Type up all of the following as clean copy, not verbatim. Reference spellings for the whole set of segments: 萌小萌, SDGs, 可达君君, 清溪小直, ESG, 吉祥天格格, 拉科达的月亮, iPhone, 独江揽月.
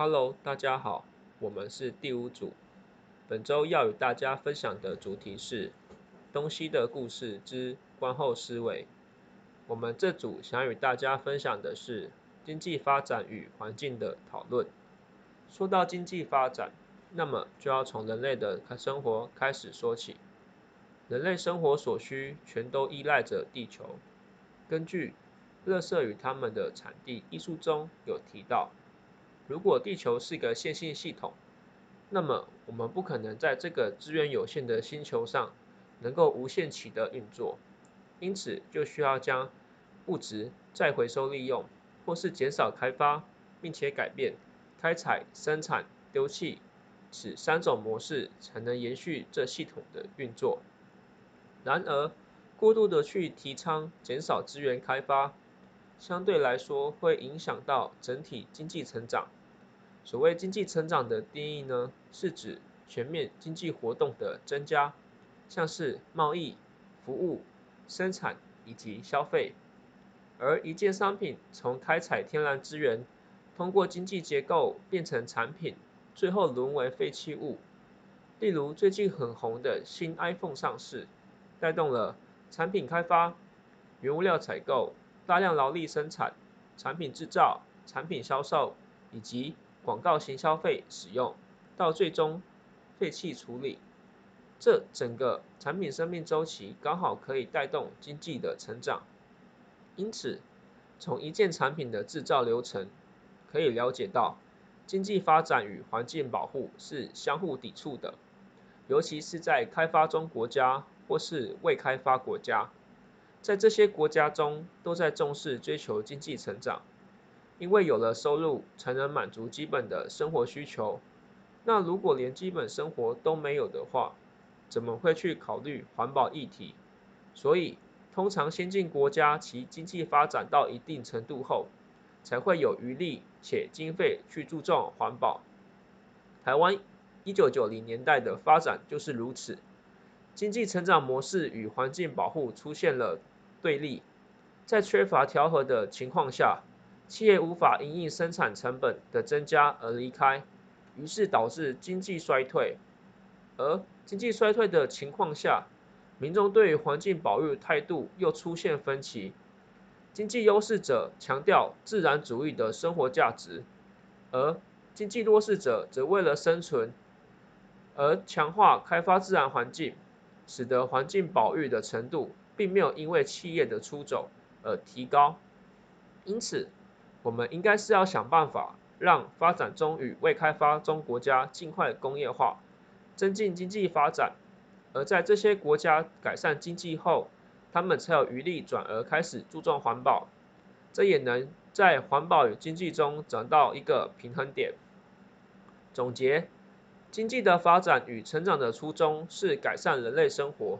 Hello， 大家好，我们是第五组。本周要与大家分享的主题是《东西的故事之观后思维》。我们这组想与大家分享的是经济发展与环境的讨论。说到经济发展，那么就要从人类的生活开始说起。人类生活所需全都依赖着地球。根据《垃圾与它们的产地》一书中有提到，如果地球是个线性系统，那么我们不可能在这个资源有限的星球上能够无限期的运作，因此就需要将物质再回收利用，或是减少开发，并且改变开采、生产、丢弃，此三种模式才能延续这系统的运作。然而，过度的去提倡减少资源开发，相对来说会影响到整体经济成长。所谓经济成长的定义呢，是指全面经济活动的增加，像是贸易、服务、生产以及消费。而一件商品从开采天然资源，通过经济结构变成产品，最后沦为废弃物。例如最近很红的新 iPhone 上市，带动了产品开发、原物料采购、大量劳力生产、产品制造、产品销售以及广告行销费使用，到最终废弃处理，这整个产品生命周期刚好可以带动经济的成长。因此，从一件产品的制造流程可以了解到，经济发展与环境保护是相互抵触的，尤其是在开发中国家或是未开发国家。在这些国家中，都在重视追求经济成长，因为有了收入才能满足基本的生活需求。那如果连基本生活都没有的话，怎么会去考虑环保议题？所以通常先进国家其经济发展到一定程度后，才会有余力且经费去注重环保。台湾1990年代的发展就是如此，经济成长模式与环境保护出现了对立，在缺乏调和的情况下，企业无法因应生产成本的增加而离开，于是导致经济衰退。而经济衰退的情况下，民众对于环境保育态度又出现分歧。经济优势者强调自然主义的生活价值，而经济弱势者则为了生存而强化开发自然环境，使得环境保育的程度并没有因为企业的出走而提高。因此，我们应该是要想办法让发展中与未开发中国家尽快工业化，增进经济发展。而在这些国家改善经济后，他们才有余力转而开始注重环保，这也能在环保与经济中找到一个平衡点。总结，经济的发展与成长的初衷是改善人类生活，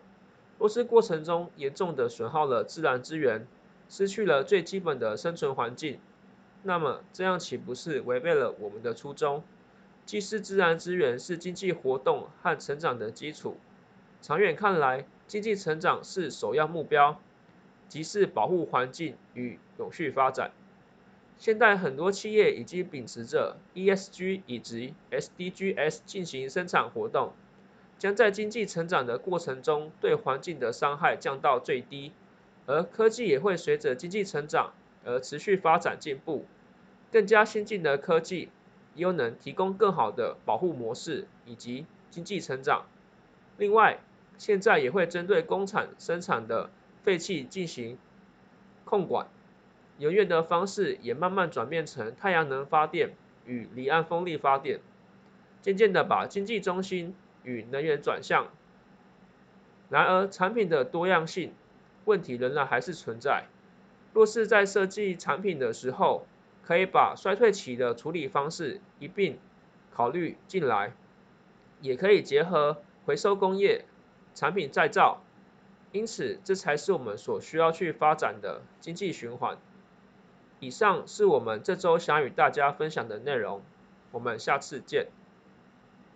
若是过程中严重的损耗了自然资源，失去了最基本的生存环境，那么这样岂不是违背了我们的初衷？既是自然资源是经济活动和成长的基础，长远看来，经济成长是首要目标，即是保护环境与永续发展。现在很多企业已经秉持着 ESG 以及 SDGs 进行生产活动，将在经济成长的过程中对环境的伤害降到最低，而科技也会随着经济成长而持续发展进步，更加先进的科技又能提供更好的保护模式以及经济成长。另外，现在也会针对工厂生产的废气进行控管，能源的方式也慢慢转变成太阳能发电与离岸风力发电，渐渐的把经济中心与能源转向。然而，产品的多样性问题仍然还是存在，若是在设计产品的时候，可以把衰退期的处理方式一并考虑进来，也可以结合回收工业、产品再造，因此这才是我们所需要去发展的经济循环。以上是我们这周想与大家分享的内容，我们下次见。